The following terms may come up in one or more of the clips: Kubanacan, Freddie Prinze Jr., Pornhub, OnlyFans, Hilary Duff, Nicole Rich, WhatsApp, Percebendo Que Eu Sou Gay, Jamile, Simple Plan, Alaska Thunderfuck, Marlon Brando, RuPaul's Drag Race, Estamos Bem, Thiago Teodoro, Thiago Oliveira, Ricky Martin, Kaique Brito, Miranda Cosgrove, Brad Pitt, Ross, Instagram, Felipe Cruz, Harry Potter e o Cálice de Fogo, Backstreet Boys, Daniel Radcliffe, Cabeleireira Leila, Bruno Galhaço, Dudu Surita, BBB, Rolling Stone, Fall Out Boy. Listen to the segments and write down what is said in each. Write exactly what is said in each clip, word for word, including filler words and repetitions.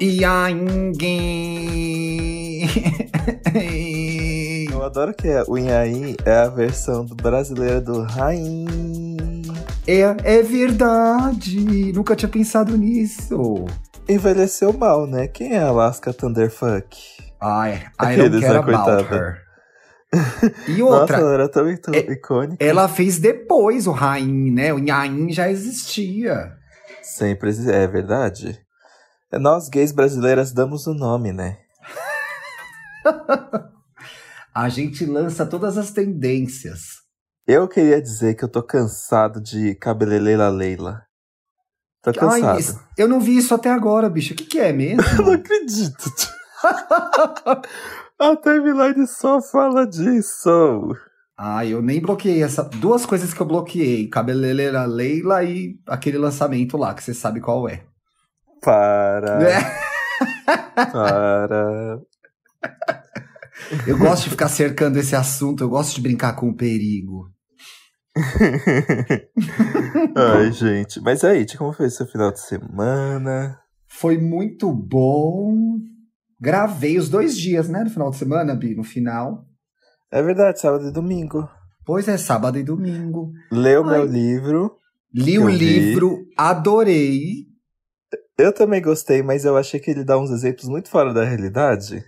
E Yain. Eu adoro que o Yain é a versão do brasileira do Rain. É, é verdade, nunca tinha pensado nisso. Envelheceu mal, né? Quem é a Alaska Thunderfuck? Ai, I don't care about her. E outra, nossa, ela era tão é, icônica. Ela fez depois o Rain, né? O Nhaim já existia. Sempre existia, é verdade. Nós gays brasileiras damos o nome, né? A gente lança todas as tendências. Eu queria dizer que eu tô cansado de Cabeleireira Leila. Tô cansado. Ai, isso, eu não vi isso até agora, bicho. O que que é mesmo? Eu não acredito. A timeline só fala disso. Ah, eu nem bloqueei essa. Duas coisas que eu bloqueei: Cabeleireira Leila e aquele lançamento lá, que você sabe qual é. Para. É. Para. Eu gosto de ficar cercando esse assunto, eu gosto de brincar com o perigo. Ai, gente. Mas aí, como foi seu final de semana? Foi muito bom. Gravei os dois dias, né? No final de semana, Bi, no final. É verdade, sábado e domingo. Pois é, sábado e domingo. Leu Ai. meu livro. Li o livro, li. Adorei. Eu também gostei, mas eu achei que ele dá uns exemplos muito fora da realidade.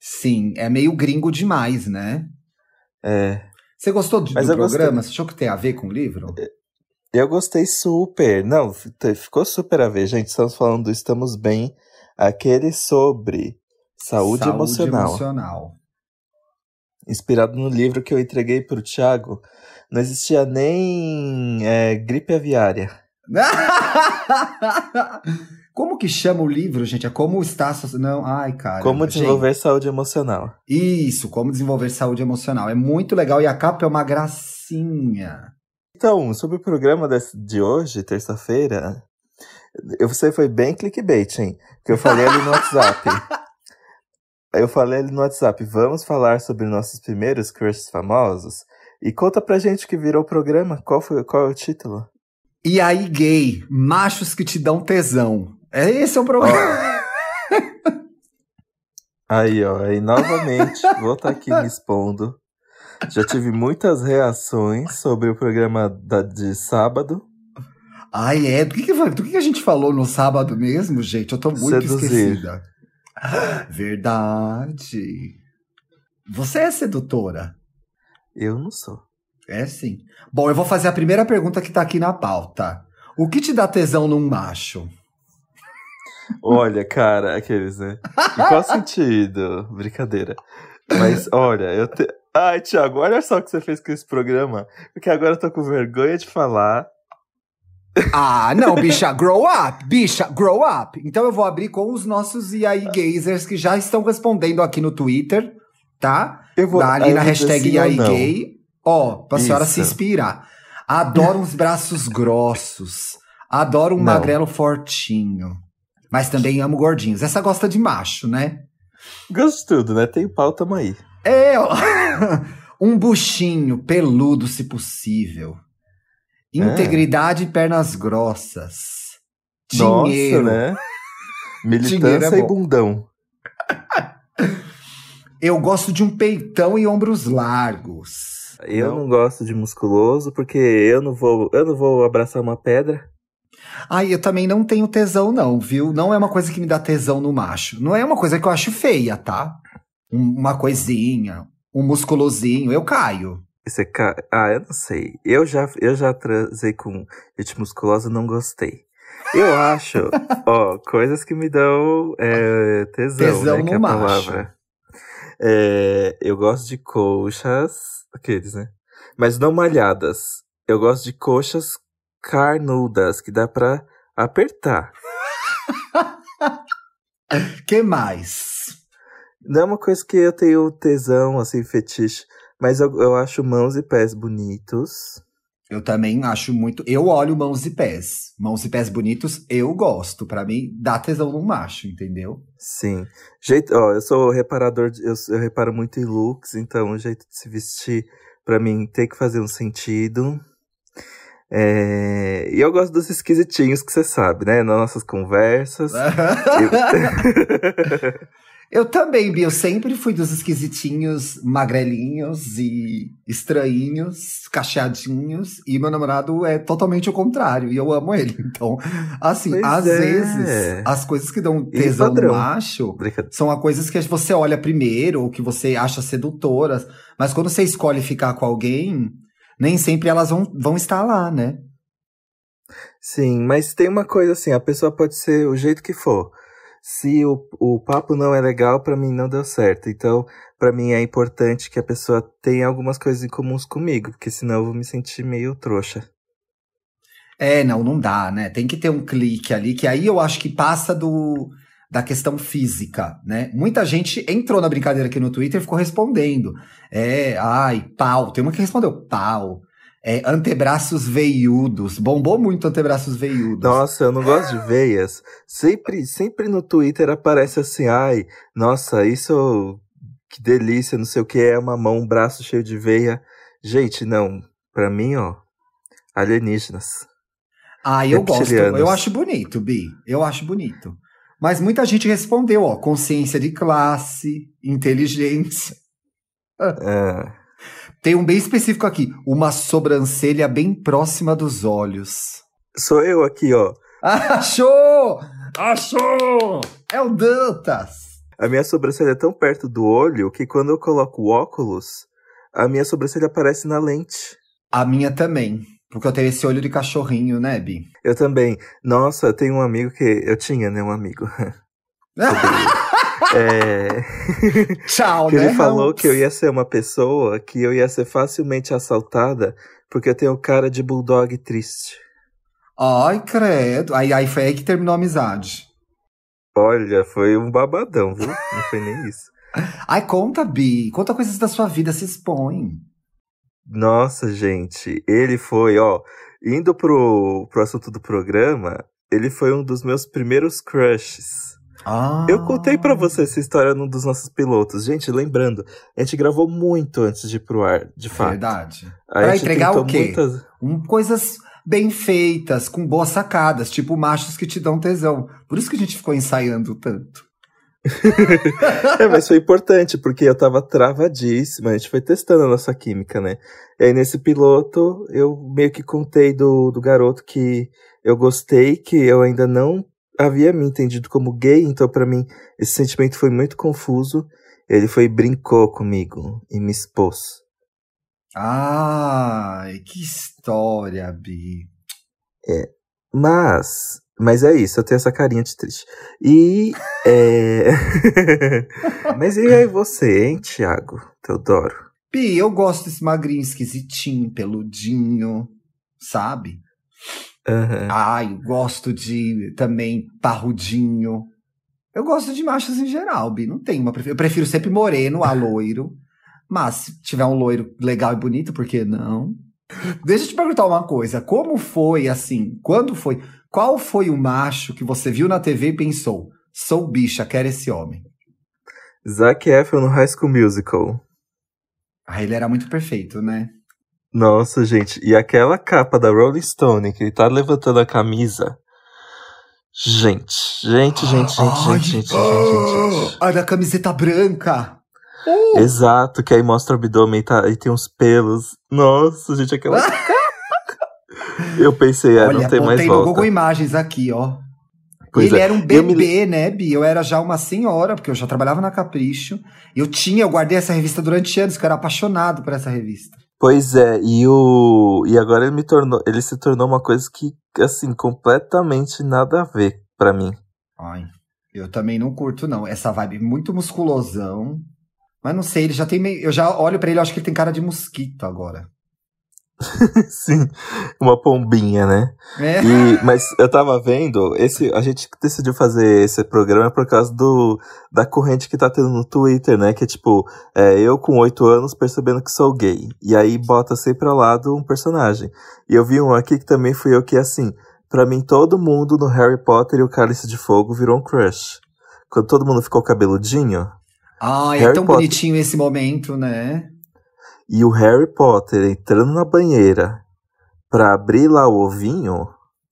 Sim, é meio gringo demais, né? É. Você gostou do, do programa? Você achou que tem a ver com o livro? Eu gostei super. Não, ficou super a ver, gente. Estamos falando do Estamos Bem, aquele sobre saúde, saúde emocional. emocional. Inspirado no livro que eu entreguei pro Thiago, não existia nem é, gripe aviária. Como que chama o livro, gente? É como está... Não, ai, cara. Como desenvolver gente... saúde emocional. Isso, como desenvolver saúde emocional. É muito legal e a capa é uma gracinha. Então, sobre o programa de hoje, terça-feira, você foi bem clickbait, hein? Porque eu falei ali no WhatsApp. Eu falei ali no WhatsApp, vamos falar sobre nossos primeiros crushes famosos? E conta pra gente que virou o programa, qual, foi, qual é o título? E aí, gay, machos que te dão tesão. Esse é o problema. Oh. Aí, ó, aí novamente, vou estar tá aqui me expondo. Já tive muitas reações sobre o programa da, de sábado. Ai, é? Do que, que, do que a gente falou no sábado mesmo, gente? Eu tô muito seduzir. esquecida. Verdade. Você é sedutora? Eu não sou. É sim. Bom, eu vou fazer a primeira pergunta que tá aqui na pauta. O que te dá tesão num macho? Olha, cara, aqueles, né? Em qual sentido? Brincadeira. Mas, olha, eu... Te... Ai, Thiago, olha só o que você fez com esse programa. Porque agora eu tô com vergonha de falar. Ah, não, bicha, grow up, bicha, grow up. Então eu vou abrir com os nossos E aí gazers que já estão respondendo aqui no Twitter, tá? Eu vou... Dá ali na hashtag E aí gay. Ó, oh, pra senhora Isso. se inspirar. Adoro uns braços grossos. Adoro um Não. magrelo fortinho. Mas também amo gordinhos. Essa gosta de macho, né? Gosto de tudo, né? Tem pau, tamo aí. É, ó. Um buchinho, peludo, se possível. Integridade e é. pernas grossas. Dinheiro. Nossa, né? Militância é e bundão. Eu gosto de um peitão e ombros largos. Eu não. não gosto de musculoso, porque eu não vou, eu não vou abraçar uma pedra. Ai, eu também não tenho tesão não, viu? Não é uma coisa que me dá tesão no macho. Não é uma coisa que eu acho feia, tá? Um, uma coisinha, um musculosinho, eu caio. Você cai... Ah, eu não sei. Eu já, eu já transei com gente musculosa e não gostei. Eu acho, ó, coisas que me dão é, tesão, tesão né, no que é a macho. Palavra. É, eu gosto de coxas... Aqueles, né? Mas não malhadas. Eu gosto de coxas carnudas, que dá pra apertar. Que mais? Não é uma coisa que eu tenho tesão, assim, fetiche. Mas eu, eu acho mãos e pés bonitos. Eu também acho muito... Eu olho mãos e pés. Mãos e pés bonitos, eu gosto. Pra mim, dá tesão num macho, entendeu? Sim. Jeito, ó, eu sou reparador... De, eu, eu reparo muito em looks, então o jeito de se vestir, pra mim, tem que fazer um sentido. É... E eu gosto dos esquisitinhos que você sabe, né? Nas nossas conversas. eu... eu também, Bi. Eu sempre fui dos esquisitinhos, magrelinhos e estranhinhos, cacheadinhos. E meu namorado é totalmente o contrário. E eu amo ele. Então, assim, pois às é. vezes, as coisas que dão tesão no macho são as coisas que você olha primeiro, ou que você acha sedutoras. Mas quando você escolhe ficar com alguém, nem sempre elas vão, vão estar lá, né? Sim, mas tem uma coisa assim, a pessoa pode ser o jeito que for. Se o, o papo não é legal, pra mim não deu certo. Então, pra mim é importante que a pessoa tenha algumas coisas em comuns comigo, porque senão eu vou me sentir meio trouxa. É, não, não dá, né? Tem que ter um clique ali, que aí eu acho que passa do... da questão física, né? Muita gente entrou na brincadeira aqui no Twitter e ficou respondendo. É, ai, pau. Tem uma que respondeu pau. É, antebraços veiudos. Bombou muito antebraços veiudos. Nossa, eu não gosto de veias. Sempre, sempre no Twitter aparece assim, ai, nossa, isso, que delícia, não sei o que, é uma mão, um braço cheio de veia. Gente, não. Pra mim, ó, alienígenas. Ah, eu gosto. Eu acho bonito, Bi. Eu acho bonito. Mas muita gente respondeu, ó, consciência de classe, inteligência. É. Tem um bem específico aqui, uma sobrancelha bem próxima dos olhos. Sou eu aqui, ó. Achou! Achou! É o Dantas! A minha sobrancelha é tão perto do olho que quando eu coloco o óculos, a minha sobrancelha aparece na lente. A minha também. Porque eu tenho esse olho de cachorrinho, né, Bi? Eu também. Nossa, eu tenho um amigo que... Eu tinha, né, um amigo. é... Tchau, que né? Ele falou que eu ia ser uma pessoa que eu ia ser facilmente assaltada porque eu tenho cara de bulldog triste. Ai, credo. Aí, aí foi aí que terminou a amizade. Olha, foi um babadão, viu? Não foi nem isso. Ai, conta, Bi. Conta coisas da sua vida, se expõe. Nossa, gente, ele foi, ó, indo pro, pro assunto do programa, ele foi um dos meus primeiros crushes. Ah. Eu contei pra você essa história num dos nossos pilotos. Gente, lembrando, a gente gravou muito antes de ir pro ar, de fato. Verdade. A pra gente entregar o quê? Muitas... Um, coisas bem feitas, com boas sacadas, tipo machos que te dão tesão. Por isso que a gente ficou ensaiando tanto. É, mas foi importante, porque eu tava travadíssima, a gente foi testando a nossa química, né? E aí nesse piloto, eu meio que contei do, do garoto que eu gostei, que eu ainda não havia me entendido como gay, então pra mim esse sentimento foi muito confuso. Ele foi e brincou comigo e me expôs. Ai, que história, Bi. É, mas... Mas é isso, eu tenho essa carinha de triste. E... é... Mas e aí você, hein, Thiago Teodoro? Pi, eu gosto desse magrinho esquisitinho, peludinho, sabe? Uhum. Ai, eu gosto de, também, parrudinho. Eu gosto de machos em geral, Bi, não tem uma... Pref... Eu prefiro sempre moreno a loiro. Mas se tiver um loiro legal e bonito, por que não? Deixa eu te perguntar uma coisa. Como foi, assim, quando foi... Qual foi o macho que você viu na T V e pensou, sou bicha, quero esse homem? Zac Efron no High School Musical. Ah, ele era muito perfeito, né? Nossa, gente, e aquela capa da Rolling Stone, que ele tá levantando a camisa. Gente, gente, gente, gente, ai, gente, gente, gente, gente. Olha a camiseta branca. Uh. Exato, que aí mostra o abdômen e, tá, e tem uns pelos. Nossa, gente, aquela capa. Eu pensei, é, olha, não tem mais volta. Olha, botei no Google Imagens aqui, ó. Pois ele é. Era um bebê, me... né, Bi? Eu era já uma senhora, porque eu já trabalhava na Capricho. Eu tinha, eu guardei essa revista durante anos, que eu era apaixonado por essa revista. Pois é, e, o... e agora ele, me tornou... ele se tornou uma coisa que, assim, completamente nada a ver pra mim. Ai, eu também não curto, não. Essa vibe muito musculosão. Mas não sei, ele já tem meio... Eu já olho pra ele, eu acho que ele tem cara de mosquito agora. Sim, uma pombinha, né? É. E, mas eu tava vendo, esse, a gente decidiu fazer esse programa por causa do, da corrente que tá tendo no Twitter, né? Que é tipo, é, eu com oito anos percebendo que sou gay. E aí bota sempre ao lado um personagem. E eu vi um aqui que também fui eu que, assim, pra mim todo mundo no Harry Potter e o Cálice de Fogo virou um crush. Quando todo mundo ficou cabeludinho. Ah, é Harry tão Potter... bonitinho esse momento, né? E o Harry Potter entrando na banheira pra abrir lá o ovinho...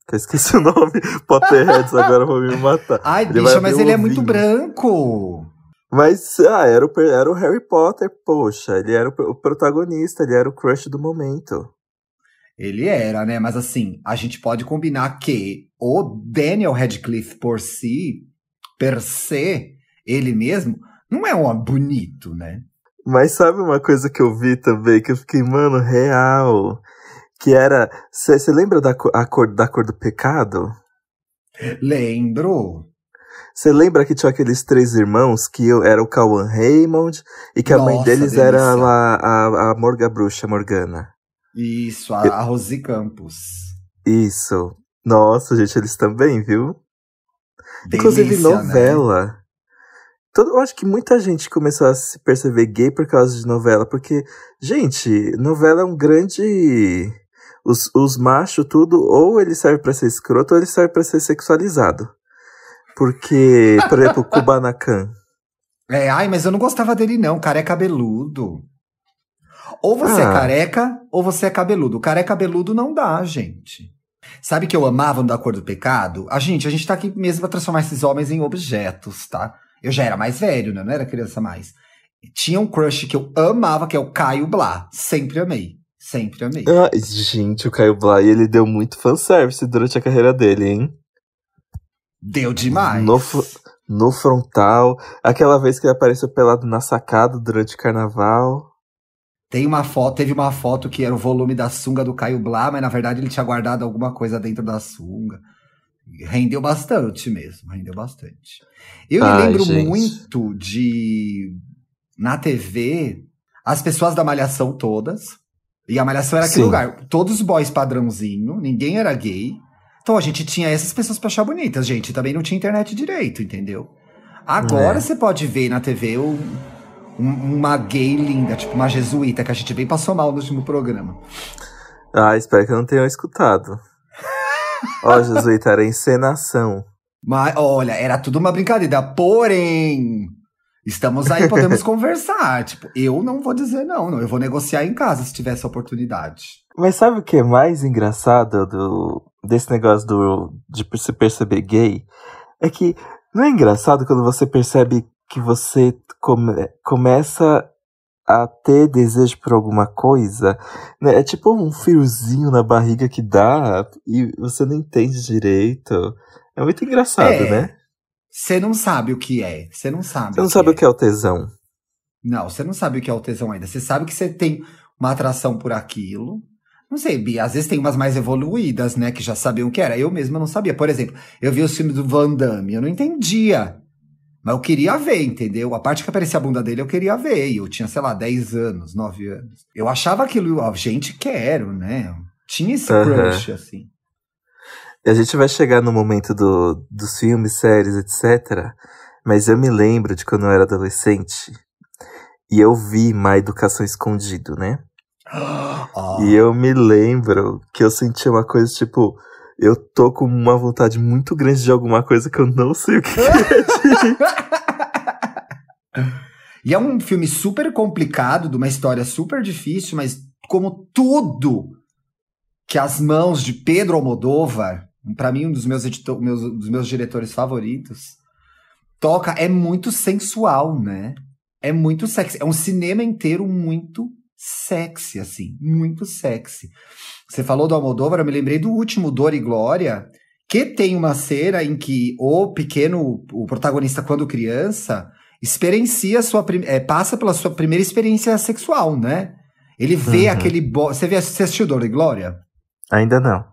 Que eu esqueci o nome. Potterheads agora vão me matar. Ai, ele bicha, mas ele é muito branco. Mas, ah, era o, era o Harry Potter, poxa. Ele era o, o protagonista, ele era o crush do momento. Ele era, né? Mas assim, a gente pode combinar que o Daniel Radcliffe por si, per se, ele mesmo, não é um homem bonito, né? Mas sabe uma coisa que eu vi também, que eu fiquei, mano, real... Que era... Você lembra da cor, a cor, da Cor do Pecado? Lembro. Você lembra que tinha aqueles três irmãos que eu, era o Cauã Raymond e que Nossa, a mãe deles delícia. era a, a, a Morga Bruxa, Morgana. Isso, a, eu, a Rosi Campos. Isso. Nossa, gente, eles também, viu? Delícia, inclusive novela. Né? Todo, eu acho que muita gente começou a se perceber gay por causa de novela. Porque, gente, novela é um grande... Os, os machos, tudo, ou ele serve pra ser escroto, ou ele serve pra ser sexualizado. Porque, por exemplo, Kubanacan. É, ai, mas eu não gostava dele não, cara é cabeludo. Ou você ah. é careca, ou você é cabeludo. Careca cabeludo não dá, gente. Sabe que eu amava no Da Cor do Pecado? A gente, a gente tá aqui mesmo pra transformar esses homens em objetos, tá? Eu já era mais velho, né? Eu não era criança mais. Tinha um crush que eu amava, que é o Caio Blat. Sempre amei. Sempre amei. Ah, gente, o Caio Blat, ele deu muito fanservice durante a carreira dele, hein? Deu demais. No, no frontal. Aquela vez que ele apareceu pelado na sacada durante o carnaval. Tem uma foto, teve uma foto que era o volume da sunga do Caio Blat, mas na verdade ele tinha guardado alguma coisa dentro da sunga. Rendeu bastante mesmo, rendeu bastante. Eu Ai, me lembro gente. muito de... Na T V, as pessoas da Malhação todas... E a Malhação era aquele Sim. lugar, todos boys padrãozinho, ninguém era gay. Então a gente tinha essas pessoas pra achar bonitas, gente. Também não tinha internet direito, entendeu? Agora você é. pode ver na T V um, um, uma gay linda, tipo uma jesuíta, que a gente bem passou mal no último programa. Ah, espero que eu não tenha escutado. Ó, oh, jesuíta, era encenação. Mas olha, era tudo uma brincadeira, porém... Estamos aí, podemos conversar. Tipo, eu não vou dizer não, não. Eu vou negociar em casa se tiver essa oportunidade. Mas sabe o que é mais engraçado do, desse negócio do, de se perceber gay? É que não é engraçado quando você percebe que você come, começa a ter desejo por alguma coisa? Né? É tipo um friozinho na barriga que dá e você não entende direito. É muito engraçado, é. né? Você não sabe o que é, você não sabe. Você não sabe o que é o tesão. Não, você não sabe o que é o tesão ainda. Você sabe que você tem uma atração por aquilo. Não sei, Bia, às vezes tem umas mais evoluídas, né, que já sabiam o que era. Eu mesma não sabia. Por exemplo, eu vi os filmes do Van Damme, eu não entendia. Mas eu queria ver, entendeu? A parte que aparecia a bunda dele, eu queria ver. E eu tinha, sei lá, dez anos, nove anos. Eu achava aquilo, ó, gente, quero, né? Tinha esse uhum. crush, assim. A gente vai chegar no momento do, dos filmes, séries, etcétera. Mas eu me lembro de quando eu era adolescente. E eu vi Má Educação escondido, né? Oh. E eu me lembro que eu senti uma coisa tipo... Eu tô com uma vontade muito grande de alguma coisa que eu não sei o que é. E é um filme super complicado, de uma história super difícil. Mas como tudo que as mãos de Pedro Almodóvar... Pra mim, um dos meus, editor, meus, dos meus diretores favoritos. Toca, é muito sensual, né? É muito sexy. É um cinema inteiro muito sexy, assim. Muito sexy. Você falou do Almodóvar, eu me lembrei do último Dor e Glória, que tem uma cena em que o pequeno, o protagonista, quando criança, experiencia sua, é, passa pela sua primeira experiência sexual, né? Ele vê uhum. aquele boy... Você, você assistiu Dor e Glória? Ainda não.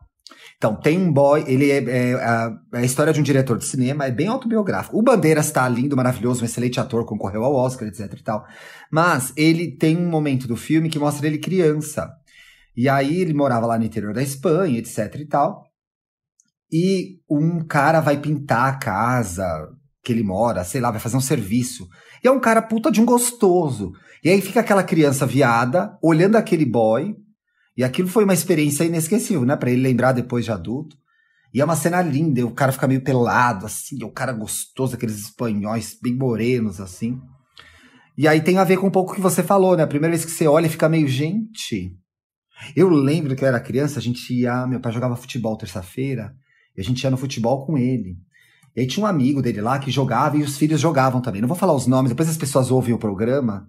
Então, tem um boy, ele é, é, a, a história de um diretor de cinema, é bem autobiográfico. O Bandeiras tá lindo, maravilhoso, um excelente ator, concorreu ao Oscar, etc e tal. Mas ele tem um momento do filme que mostra ele criança. E aí, ele morava lá no interior da Espanha, etc e tal. E um cara vai pintar a casa que ele mora, sei lá, vai fazer um serviço. E é um cara puta de um gostoso. E aí fica aquela criança viada, olhando aquele boy... E aquilo foi uma experiência inesquecível, né? Pra ele lembrar depois de adulto. E é uma cena linda, e o cara fica meio pelado, assim. O cara gostoso, aqueles espanhóis bem morenos, assim. E aí tem a ver com um pouco que você falou, né? A primeira vez que você olha, fica meio, gente... Eu lembro que eu era criança, a gente ia... Meu pai jogava futebol terça-feira, e a gente ia no futebol com ele. E aí tinha um amigo dele lá que jogava, e os filhos jogavam também. Não vou falar os nomes, depois as pessoas ouvem o programa.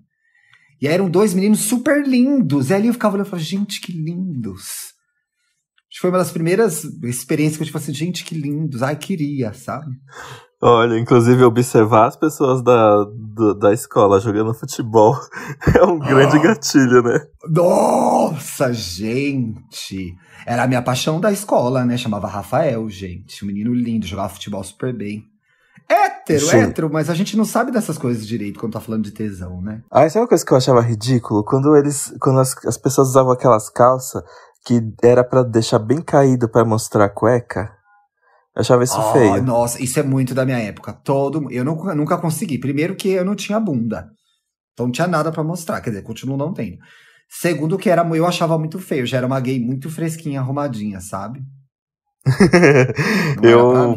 E aí eram dois meninos super lindos. E ali eu ficava olhando e falava, gente, que lindos. Foi uma das primeiras experiências que eu tive assim, gente, que lindos. Ai, queria, sabe? Olha, inclusive observar as pessoas da, do, da escola jogando futebol é um grande ah. gatilho, né? Nossa, gente! Era a minha paixão da escola, né? Chamava Rafael, gente. Um menino lindo, jogava futebol super bem. Hétero, Sim. hétero, mas a gente não sabe dessas coisas direito quando tá falando de tesão, né? Ah, isso é uma coisa que eu achava ridículo. Quando, eles, quando as, as pessoas usavam aquelas calças que era pra deixar bem caído pra mostrar a cueca... Eu achava isso oh, feio. Nossa, isso é muito da minha época. Todo, eu não, nunca consegui. Primeiro que eu não tinha bunda. Então não tinha nada pra mostrar. Quer dizer, continuo não tendo. Segundo que era, eu achava muito feio. Eu já era uma gay muito fresquinha, arrumadinha, sabe? eu...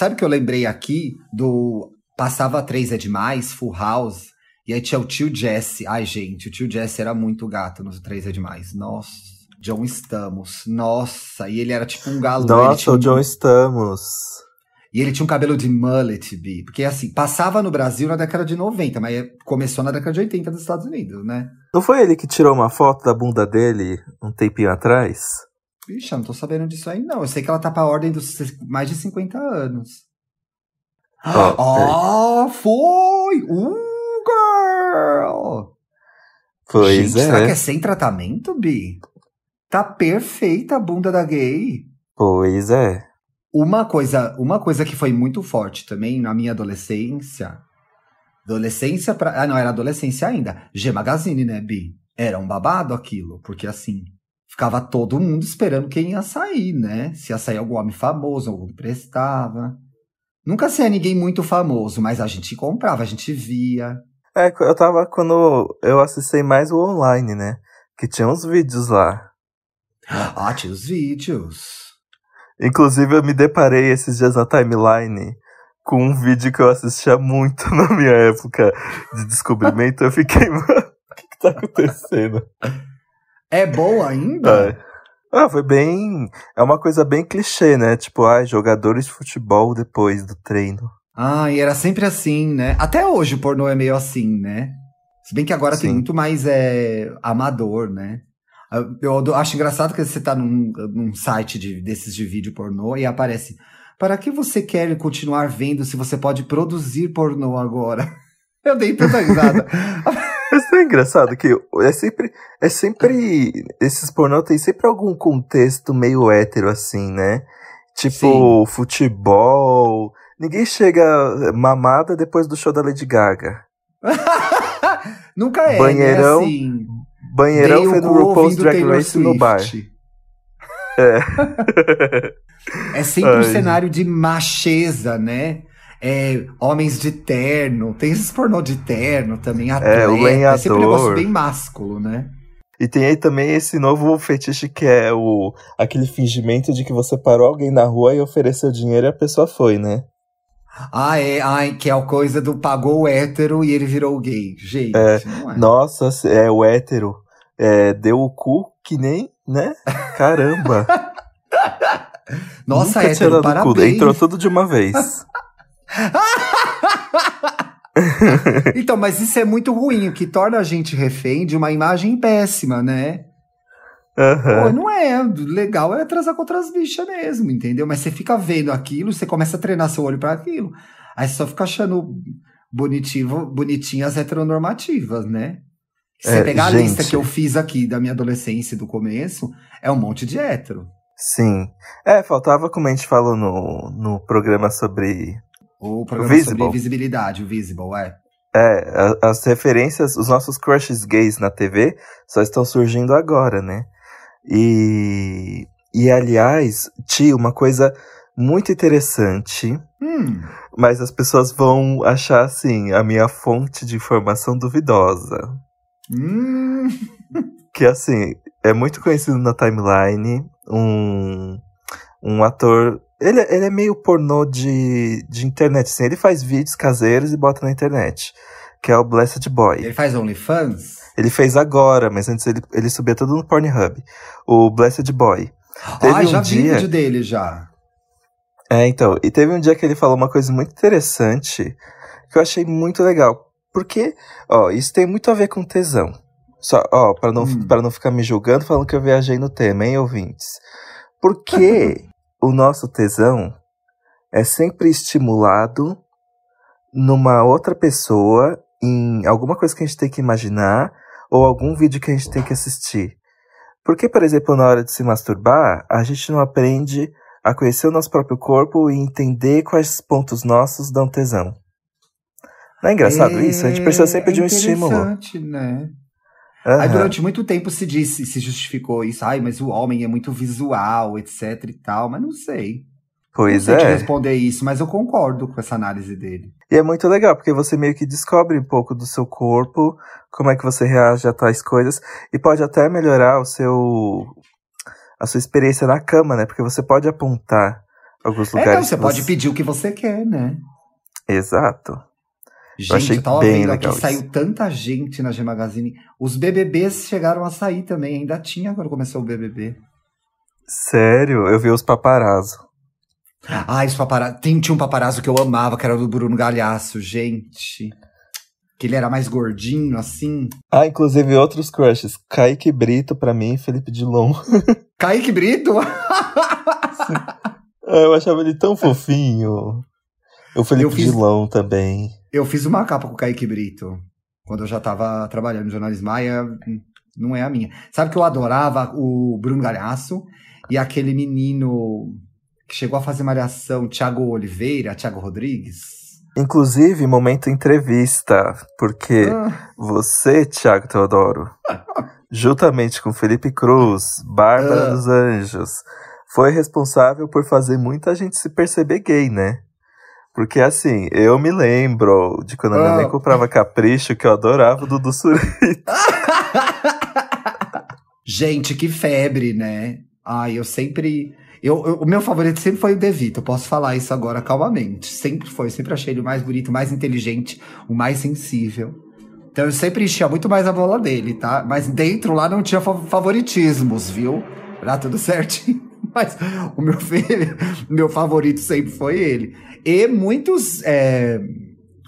Sabe que eu lembrei aqui do... Passava três é demais, Full House. E aí tinha o tio Jesse. Ai, gente, o tio Jesse era muito gato nos três é demais. Nossa. John Stamos, nossa, e ele era tipo um galã. Nossa, o um... John Stamos. E ele tinha um cabelo de mullet, Bi, porque assim, passava no Brasil na década de noventa, mas começou na década de oitenta dos Estados Unidos, né? Não foi ele que tirou uma foto da bunda dele um tempinho atrás? Ixi, eu não tô sabendo disso aí não, eu sei que ela tá pra ordem dos mais de cinquenta anos. Ah, oh, oh, foi! Uh, girl! Pois Gente, é. será que é sem tratamento, Bi? Tá perfeita a bunda da gay. Pois é. Uma coisa, uma coisa que foi muito forte também na minha adolescência. Adolescência pra... Ah, não, era adolescência ainda. G Magazine, né, Bi? Era um babado aquilo. Porque, assim, ficava todo mundo esperando quem ia sair, né? Se ia sair algum homem famoso, algum prestava. Nunca saía ninguém muito famoso, mas a gente comprava, a gente via. É, eu tava quando eu assisti mais o online, né? Que tinha uns vídeos lá. Ah, tinha os vídeos. Inclusive, eu me deparei esses dias na timeline com um vídeo que eu assistia muito na minha época de descobrimento. Eu fiquei, mano, o que, que tá acontecendo? É bom ainda? É. Ah, foi bem... É uma coisa bem clichê, né? Tipo, ah, jogadores de futebol depois do treino. Ah, e era sempre assim, né? Até hoje o pornô é meio assim, né? Se bem que agora Sim. tem muito mais é, amador, né? Eu acho engraçado que você tá num, num site de, desses de vídeo pornô e aparece: para que você quer continuar vendo se você pode produzir pornô agora? Eu dei tanta risada. Isso é engraçado que é sempre, é sempre esses pornô tem sempre algum contexto meio hétero assim, né? Tipo, Sim. futebol. Ninguém chega mamada depois do show da Lady Gaga. Nunca é, Banheirão, né? Assim... Banheirão foi no RuPaul's Drag Race no bar. É. É sempre Ai. um cenário de macheza, né? É, homens de terno. Tem esses pornô de terno também. Atleta. É, o lenhador. É sempre um negócio bem másculo, né? E tem aí também esse novo fetiche que é o, aquele fingimento de que você parou alguém na rua e ofereceu dinheiro e a pessoa foi, né? Ah, é, ai, que é a coisa do pagou o hétero e ele virou gay. Gente, é, não é? Nossa, é o hétero. É, deu o cu que nem, né? Caramba. Nossa, Nunca hétero, parabéns. Cu. Entrou tudo de uma vez. Então, mas isso é muito ruim, o que torna a gente refém de uma imagem péssima, né? Uhum. Pô, não é, legal é transar com outras bichas mesmo, entendeu? Mas você fica vendo aquilo, você começa a treinar seu olho pra aquilo. Aí você só fica achando bonitinho, bonitinhas heteronormativas, né? Se é, você pegar gente, a lista que eu fiz aqui da minha adolescência e do começo, é um monte de hétero. Sim. É, faltava, como a gente falou no, no programa sobre... O programa Visible. sobre visibilidade, o Visible, é. É, as referências, os nossos crushes gays na T V só estão surgindo agora, né? E, e aliás, Ti, uma coisa muito interessante, hum. mas as pessoas vão achar, assim, a minha fonte de informação duvidosa. Hum. Que, assim, é muito conhecido na timeline, um, um ator... Ele, ele é meio pornô de, de internet, assim, ele faz vídeos caseiros e bota na internet, que é o Blessed Boy. Ele faz OnlyFans? Ele fez agora, mas antes ele, ele subia tudo no Pornhub. O Blessed Boy. Teve ah, um já dia... vi vídeo dele, já. É, então. E teve um dia que ele falou uma coisa muito interessante, que eu achei muito legal. Porque, ó, isso tem muito a ver com tesão. Só, ó, pra não, hum. pra não ficar me julgando, falando que eu viajei no tema, hein, ouvintes? Porque o nosso tesão é sempre estimulado numa outra pessoa, em alguma coisa que a gente tem que imaginar, ou algum vídeo que a gente tem que assistir. Porque, por exemplo, na hora de se masturbar, a gente não aprende a conhecer o nosso próprio corpo e entender quais pontos nossos dão tesão. Não é engraçado é, isso? A gente precisa sempre é de um estímulo. Interessante, né? Uhum. Aí durante muito tempo se disse, se justificou isso. Ai, mas o homem é muito visual, etc e tal. Mas não sei. Pois é. Não sei te responder isso, mas eu concordo com essa análise dele. E é muito legal, porque você meio que descobre um pouco do seu corpo, como é que você reage a tais coisas. E pode até melhorar o seu, a sua experiência na cama, né? Porque você pode apontar alguns lugares. É, então, você pode você... pedir o que você quer, né? Exato. Gente, eu, achei eu tava bem vendo aqui, isso. Saiu tanta gente na G Magazine. Os B B Bs chegaram a sair também, ainda tinha quando começou o B B B. Sério? Eu vi os paparazzo. Ah, os paparazzo. Tinha um paparazzo que eu amava, que era do Bruno Galhaço, gente. Que ele era mais gordinho, assim. Ah, inclusive outros crushes. Kaique Brito, pra mim, Felipe Dilon. Kaique Brito? Eu achava ele tão fofinho. O Felipe eu fiz... Dilon também. Eu fiz uma capa com o Kaique Brito, quando eu já tava trabalhando no jornalismo. Maia, não é a minha. Sabe que eu adorava o Bruno Galhaço e aquele menino que chegou a fazer Malhação, Thiago Oliveira, Thiago Rodrigues? Inclusive, momento entrevista, porque ah. você, Thiago Teodoro, juntamente com Felipe Cruz, Bárbara ah. dos Anjos, foi responsável por fazer muita gente se perceber gay, né? Porque, assim, eu me lembro de quando a minha oh. mãe comprava Capricho, que eu adorava o Dudu Surita. Gente, que febre, né? Ai, eu sempre... Eu, eu, o meu favorito sempre foi o De Vito, eu posso falar isso agora calmamente. Sempre foi, eu sempre achei ele o mais bonito, o mais inteligente, o mais sensível. Então eu sempre enchia muito mais a bola dele, tá? Mas dentro lá não tinha favoritismos, viu? Tá tudo certinho. Mas o meu, filho, meu favorito sempre foi ele. E muitos, é,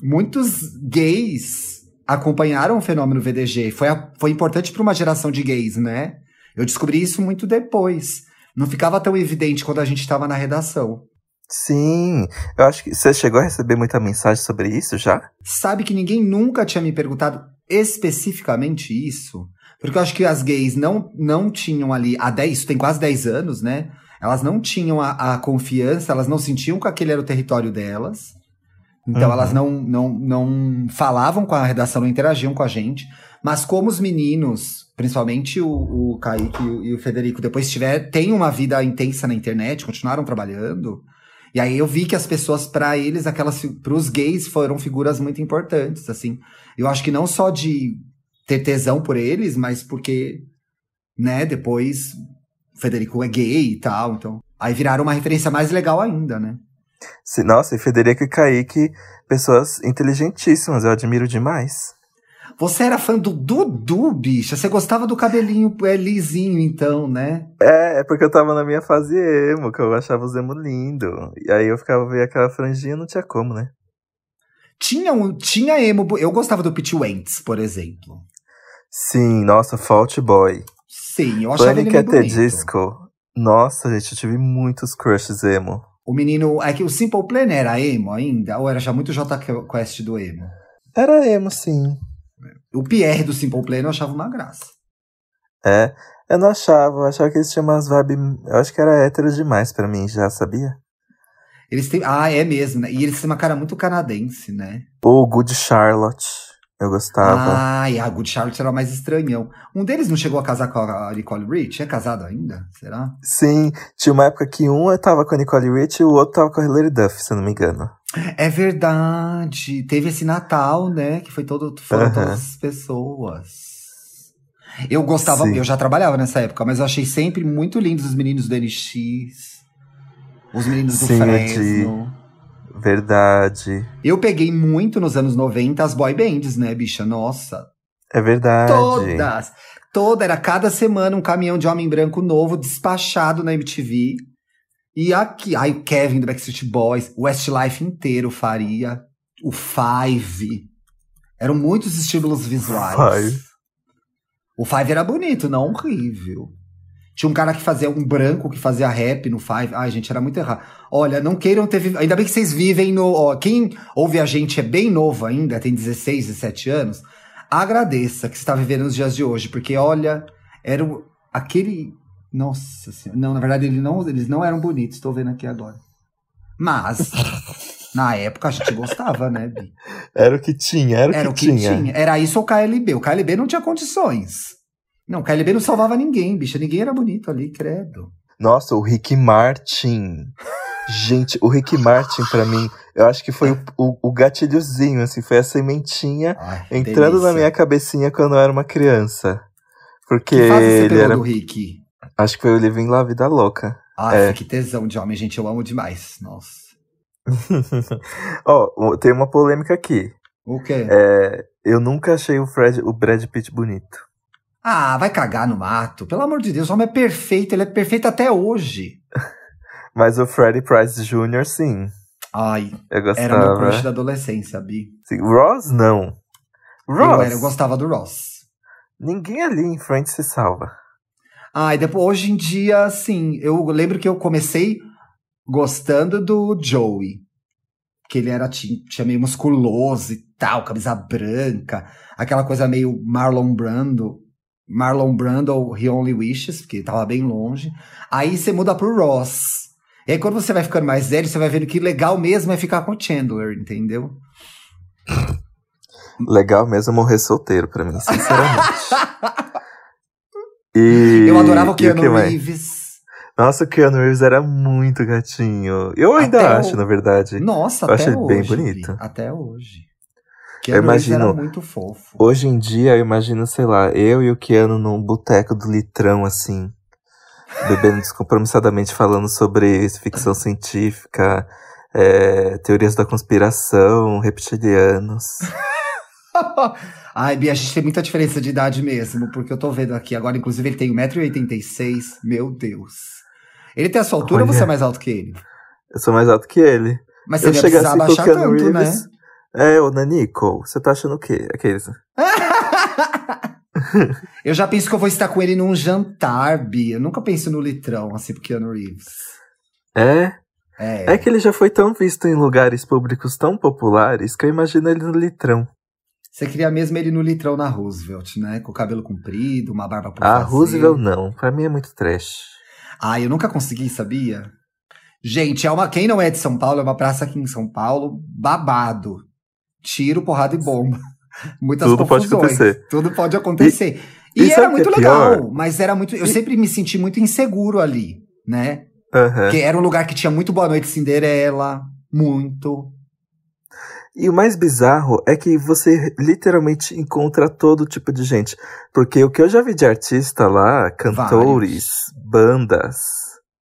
muitos gays acompanharam o fenômeno V D G. Foi, a, foi importante para uma geração de gays, né? Eu descobri isso muito depois. Não ficava tão evidente quando a gente estava na redação. Sim, eu acho que você chegou a receber muita mensagem sobre isso já? Sabe que ninguém nunca tinha me perguntado especificamente isso? Porque eu acho que as gays não, não tinham ali, há dez, isso tem quase dez anos, né? Elas não tinham a, a confiança, elas não sentiam que aquele era o território delas. Então uhum. elas não, não, não falavam com a redação, não interagiam com a gente. Mas como os meninos, principalmente o, o Kaique e o, e o Federico, depois tiver, têm uma vida intensa na internet, continuaram trabalhando. E aí eu vi que as pessoas, pra eles, aquelas, pros gays, foram figuras muito importantes, assim. Eu acho que não só de... ter tesão por eles, mas porque, né, depois o Federico é gay e tal, então... Aí viraram uma referência mais legal ainda, né? Se, nossa, e Federico e Kaique, pessoas inteligentíssimas, eu admiro demais. Você era fã do Dudu, bicha? Você gostava do cabelinho é, lisinho, então, né? É, é porque eu tava na minha fase emo, que eu achava os emo lindo. E aí eu ficava vendo aquela franjinha, não tinha como, né? Tinha, um, tinha emo... Eu gostava do Pete Wentz, por exemplo. Sim, nossa, Fault Boy. Sim, eu achava Panic ele muito bonito. Panic! At the Disco. Nossa, gente, eu tive muitos crushes emo. O menino... É que o Simple Plan era emo ainda? Ou era já muito J Quest do emo? Era emo, sim. O Pierre do Simple Plan eu achava uma graça. É, eu não achava. Eu achava que eles tinham umas vibes... Eu acho que era hétero demais pra mim, já sabia? Eles têm... Ah, é mesmo, né? E eles têm uma cara muito canadense, né? O Good Charlotte... Eu gostava. Ah, e a Good Charlotte era mais estranhão. Um deles não chegou a casar com a Nicole Rich? É casado ainda? Será? Sim. Tinha uma época que um tava com a Nicole Rich e o outro tava com a Hilary Duff, se eu não me engano. É verdade. Teve esse Natal, né? Que foi todo, foram uh-huh. todas as pessoas. Eu gostava... Sim. Eu já trabalhava nessa época, mas eu achei sempre muito lindos os meninos do N X. Os meninos do Sim, Fresno. De... Verdade. Eu peguei muito nos anos noventa as boy bands, né, bicha? Nossa. É verdade. Todas. Toda, era cada semana um caminhão de homem branco novo despachado na M T V. E aqui, aí o Kevin do Backstreet Boys, o Westlife inteiro faria, o Five. Eram muitos estímulos visuais. Five. O Five era bonito, não horrível. Tinha um cara que fazia, um branco que fazia rap no Five. Ai, gente, era muito errado. Olha, não queiram ter vivido. Ainda bem que vocês vivem no... Ó, quem ouve a gente é bem novo ainda, tem dezesseis, dezessete anos. Agradeça que você está vivendo nos dias de hoje. Porque, olha, era o, aquele... Nossa Senhora. Não, na verdade, ele não, eles não eram bonitos. Estou vendo aqui agora. Mas, na época, a gente gostava, né, Bi? Era o que tinha, era, era o que, que tinha. tinha. Era isso ou o K L B. O K L B não tinha condições. Não, o K L B não salvava ninguém, bicha. Ninguém era bonito ali, credo. Nossa, o Ricky Martin. Gente, o Ricky Martin, pra mim, eu acho que foi o, o, o gatilhozinho, assim, foi a sementinha. Ai, entrando delícia. Na minha cabecinha quando eu era uma criança. Porque que fase você ele era... do Ricky? Acho que foi o Living La Vida Louca. Ah, é. Que tesão de homem, gente, eu amo demais, nossa. Ó, oh, tem uma polêmica aqui. O quê? É, eu nunca achei o, Fred, o Brad Pitt bonito. Ah, vai cagar no mato, pelo amor de Deus, o homem é perfeito, ele é perfeito até hoje. Mas o Freddie Prinze Júnior, sim. Ai, eu gostava. Era meu crush da adolescência, Bi. Sim. Ross, não. Ross. Eu, era, eu gostava do Ross. Ninguém ali em frente se salva. Ai, depois, hoje em dia, sim. Eu lembro que eu comecei gostando do Joey. Que ele era tinha meio musculoso e tal, camisa branca. Aquela coisa meio Marlon Brando. Marlon Brando, He Only Wishes, porque tava bem longe. Aí você muda pro Ross. E aí, quando você vai ficando mais velho, você vai vendo que legal mesmo é ficar com o Chandler, entendeu? Legal mesmo é morrer solteiro pra mim, sinceramente. E... eu adorava o Keanu o Reeves. Nossa, o Keanu Reeves era muito gatinho. Eu ainda até acho, o... na verdade. Nossa, eu até achei hoje, bem bonito. Até hoje. Keanu Reeves era muito fofo. Hoje em dia, eu imagino, sei lá, eu e o Keanu num boteco do litrão, assim. Bebendo descompromissadamente, falando sobre ficção científica, é, teorias da conspiração, reptilianos. Ai, Bia, a gente tem muita diferença de idade mesmo, porque eu tô vendo aqui agora, inclusive ele tem um metro e oitenta e seis, meu Deus. Ele tem a sua altura, olha, ou você é mais alto que ele? Eu sou mais alto que ele. Mas você eu ia precisar baixar tanto, Reeves, né? É, ô Nanico, você tá achando o quê? Aqueles... eu já penso que eu vou estar com ele num jantar, Bia. Eu nunca penso no litrão, assim, porque Keanu Reeves. É? É. É que ele já foi tão visto em lugares públicos tão populares que eu imagino ele no litrão. Você queria mesmo ele no litrão na Roosevelt, né? Com o cabelo comprido, uma barba por fazer. Ah, Roosevelt não. Pra mim é muito trash. Ah, eu nunca consegui, sabia? Gente, é uma... quem não é de São Paulo, é uma praça aqui em São Paulo, babado. Tiro, porrada e bomba. Muitas Tudo confusões. Tudo pode acontecer. Tudo pode acontecer. E, e, e era muito é legal, mas era muito... Eu e... sempre me senti muito inseguro ali, né? Uhum. Porque era um lugar que tinha muito Boa Noite Cinderela, muito... E o mais bizarro é que você literalmente encontra todo tipo de gente. Porque o que eu já vi de artista lá, cantores, vários, bandas...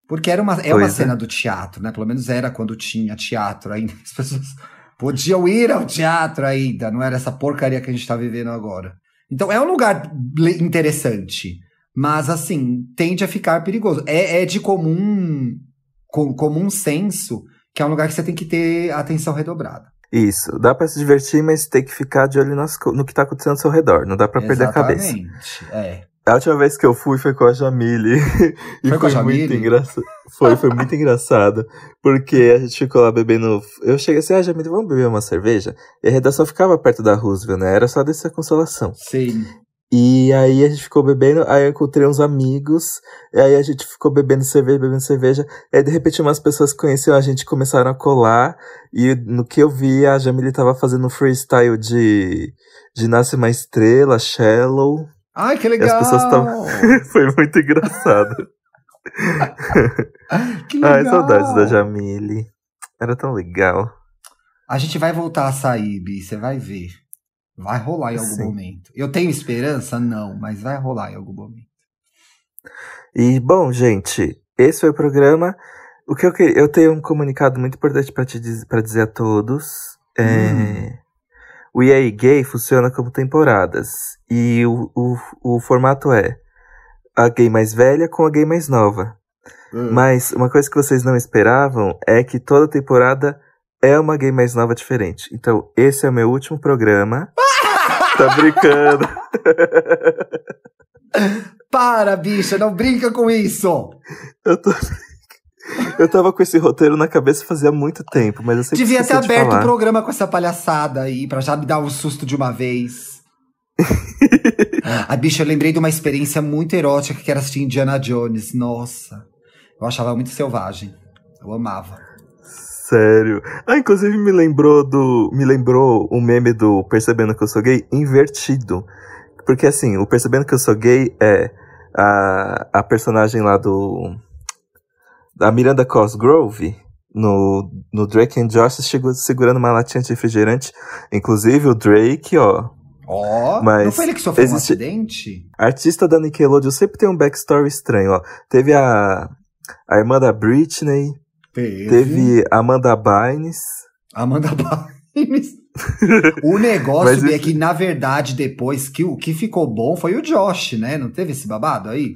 Porque era uma, é uma cena do teatro, né? Pelo menos era quando tinha teatro ainda. As pessoas podiam ir ao teatro ainda. Não era essa porcaria que a gente tá vivendo agora. Então é um lugar interessante. Mas assim, tende a ficar perigoso. É, é de comum, com, comum senso que é um lugar que você tem que ter atenção redobrada. Isso, dá pra se divertir, mas tem que ficar de olho nas, no que tá acontecendo ao seu redor. Não dá pra perder a cabeça. Exatamente, é. A última vez que eu fui foi com a Jamile. E foi, foi com a Jamile? Muito engraçado. Foi, foi muito engraçado. Porque a gente ficou lá bebendo... Eu cheguei assim, ah, Jamile, vamos beber uma cerveja? E a redação ficava perto da Roosevelt, né? Era só dessa consolação. Sim. E aí a gente ficou bebendo, aí eu encontrei uns amigos, e aí a gente ficou bebendo cerveja, bebendo cerveja, e aí de repente umas pessoas que conheciam a gente começaram a colar, e no que eu vi, a Jamile tava fazendo um freestyle de, de Nasce Uma Estrela, Shallow. Ai, que legal! E as pessoas tavam... Foi muito engraçado. Que legal! Ai, saudades da Jamile. Era tão legal. A gente vai voltar a sair, Bi, você vai ver. Vai rolar em algum Sim. momento. Eu tenho esperança? Não, mas vai rolar em algum momento. E, bom, gente, esse foi o programa. O que eu queria... Eu tenho um comunicado muito importante pra, te diz, pra dizer a todos. Hum. É, O E aí Gay funciona como temporadas, e o, o, o formato é a gay mais velha com a gay mais nova. Hum. Mas uma coisa que vocês não esperavam é que toda temporada é uma gay mais nova diferente. Então, esse é o meu último programa. Tá brincando. Para, bicha, não brinca com isso. Eu tô... Eu tava com esse roteiro na cabeça fazia muito tempo, mas eu sempre devia ter aberto o programa com essa palhaçada aí, pra já me dar um susto de uma vez. A bicha, eu lembrei de uma experiência muito erótica que era assistir Indiana Jones. Nossa, eu achava muito selvagem. Eu amava. Sério. Ah, inclusive me lembrou do... Me lembrou o meme do Percebendo Que Eu Sou Gay invertido. Porque assim, o Percebendo Que Eu Sou Gay é a, a personagem lá do... A Miranda Cosgrove, no, no Drake and Josh, chegou segurando uma latinha de refrigerante. Inclusive, o Drake, ó... Ó, oh, não foi ele que sofreu existe... um acidente? Artista da Nickelodeon sempre tem um backstory estranho, ó. Teve a, a irmã da Britney. Teve. Teve a Amanda Bynes. Amanda Bynes. O negócio isso... é que, na verdade, depois, que o que ficou bom foi o Josh, né? Não teve esse babado aí?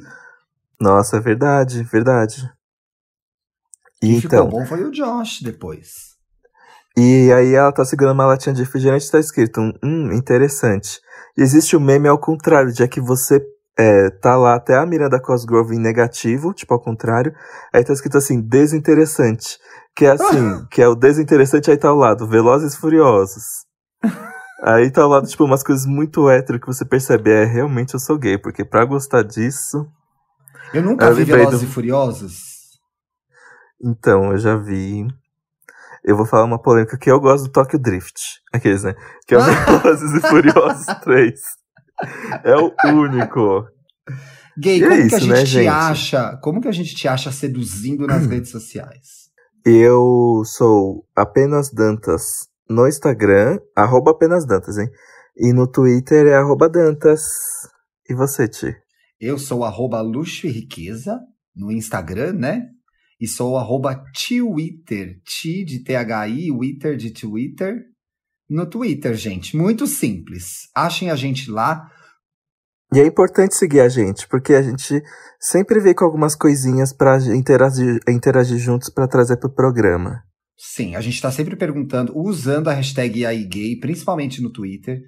Nossa, é verdade, verdade. Quem então, ficou bom foi o Josh depois. E aí ela tá segurando uma latinha de refrigerante e tá escrito, hum, interessante. E existe o meme ao contrário, de que você é, tá lá até a Miranda Cosgrove em negativo, tipo ao contrário, aí tá escrito assim, desinteressante. Que é assim, que é o desinteressante, aí tá ao lado, Velozes e Furiosos. Aí tá ao lado, tipo, umas coisas muito hétero que você percebe, é, realmente eu sou gay, porque pra gostar disso... Eu nunca eu vi Velozes do... e Furiosos. Então, eu já vi... Eu vou falar uma polêmica que eu gosto do Tokyo Drift. Aqueles, né? Que é o Velozes e Furiosos três. É o único. Gay, como é isso, que a gente, né, te gente? acha... Como que a gente te acha seduzindo nas redes sociais? Eu sou Apenas Dantas no Instagram. Arroba Apenas Dantas, hein? E no Twitter é arroba Dantas. E você, Ti? Eu sou arroba Luxo e Riqueza no Instagram, né? E sou arroba Twitter, Ti de T H I, Twitter de Twitter, no Twitter, gente. Muito simples. Achem a gente lá. E é importante seguir a gente, porque a gente sempre vem com algumas coisinhas para interagir, interagir juntos, para trazer pro programa. Sim, a gente tá sempre perguntando, usando a hashtag I A I Gay, principalmente no Twitter.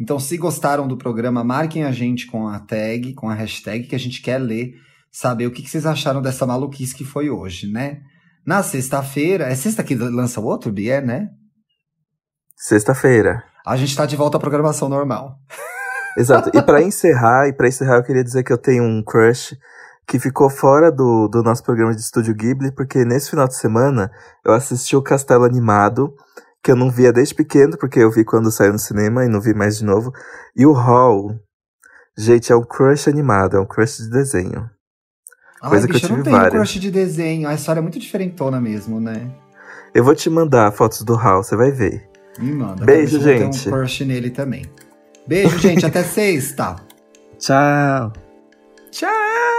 Então, se gostaram do programa, marquem a gente com a tag, com a hashtag, que a gente quer ler. Saber o que vocês acharam dessa maluquice que foi hoje, né? Na sexta-feira... É sexta que lança o outro, Bier, né? Sexta-feira. A gente tá de volta à programação normal. Exato. E pra encerrar, e pra encerrar, eu queria dizer que eu tenho um crush que ficou fora do, do nosso programa de Estúdio Ghibli, porque nesse final de semana eu assisti o Castelo Animado, que eu não via desde pequeno, porque eu vi quando saiu no cinema e não vi mais de novo. E o Hall. Gente, é um crush animado, é um crush de desenho. Coisa Ai, bicho, que eu, eu não tenho várias. Crush de desenho. A história é muito diferentona mesmo, né? Eu vou te mandar fotos do Hal, você vai ver. Me manda. Beijo, gente. Eu tenho um crush nele também. Beijo, gente. Até sexta. Tchau. Tchau.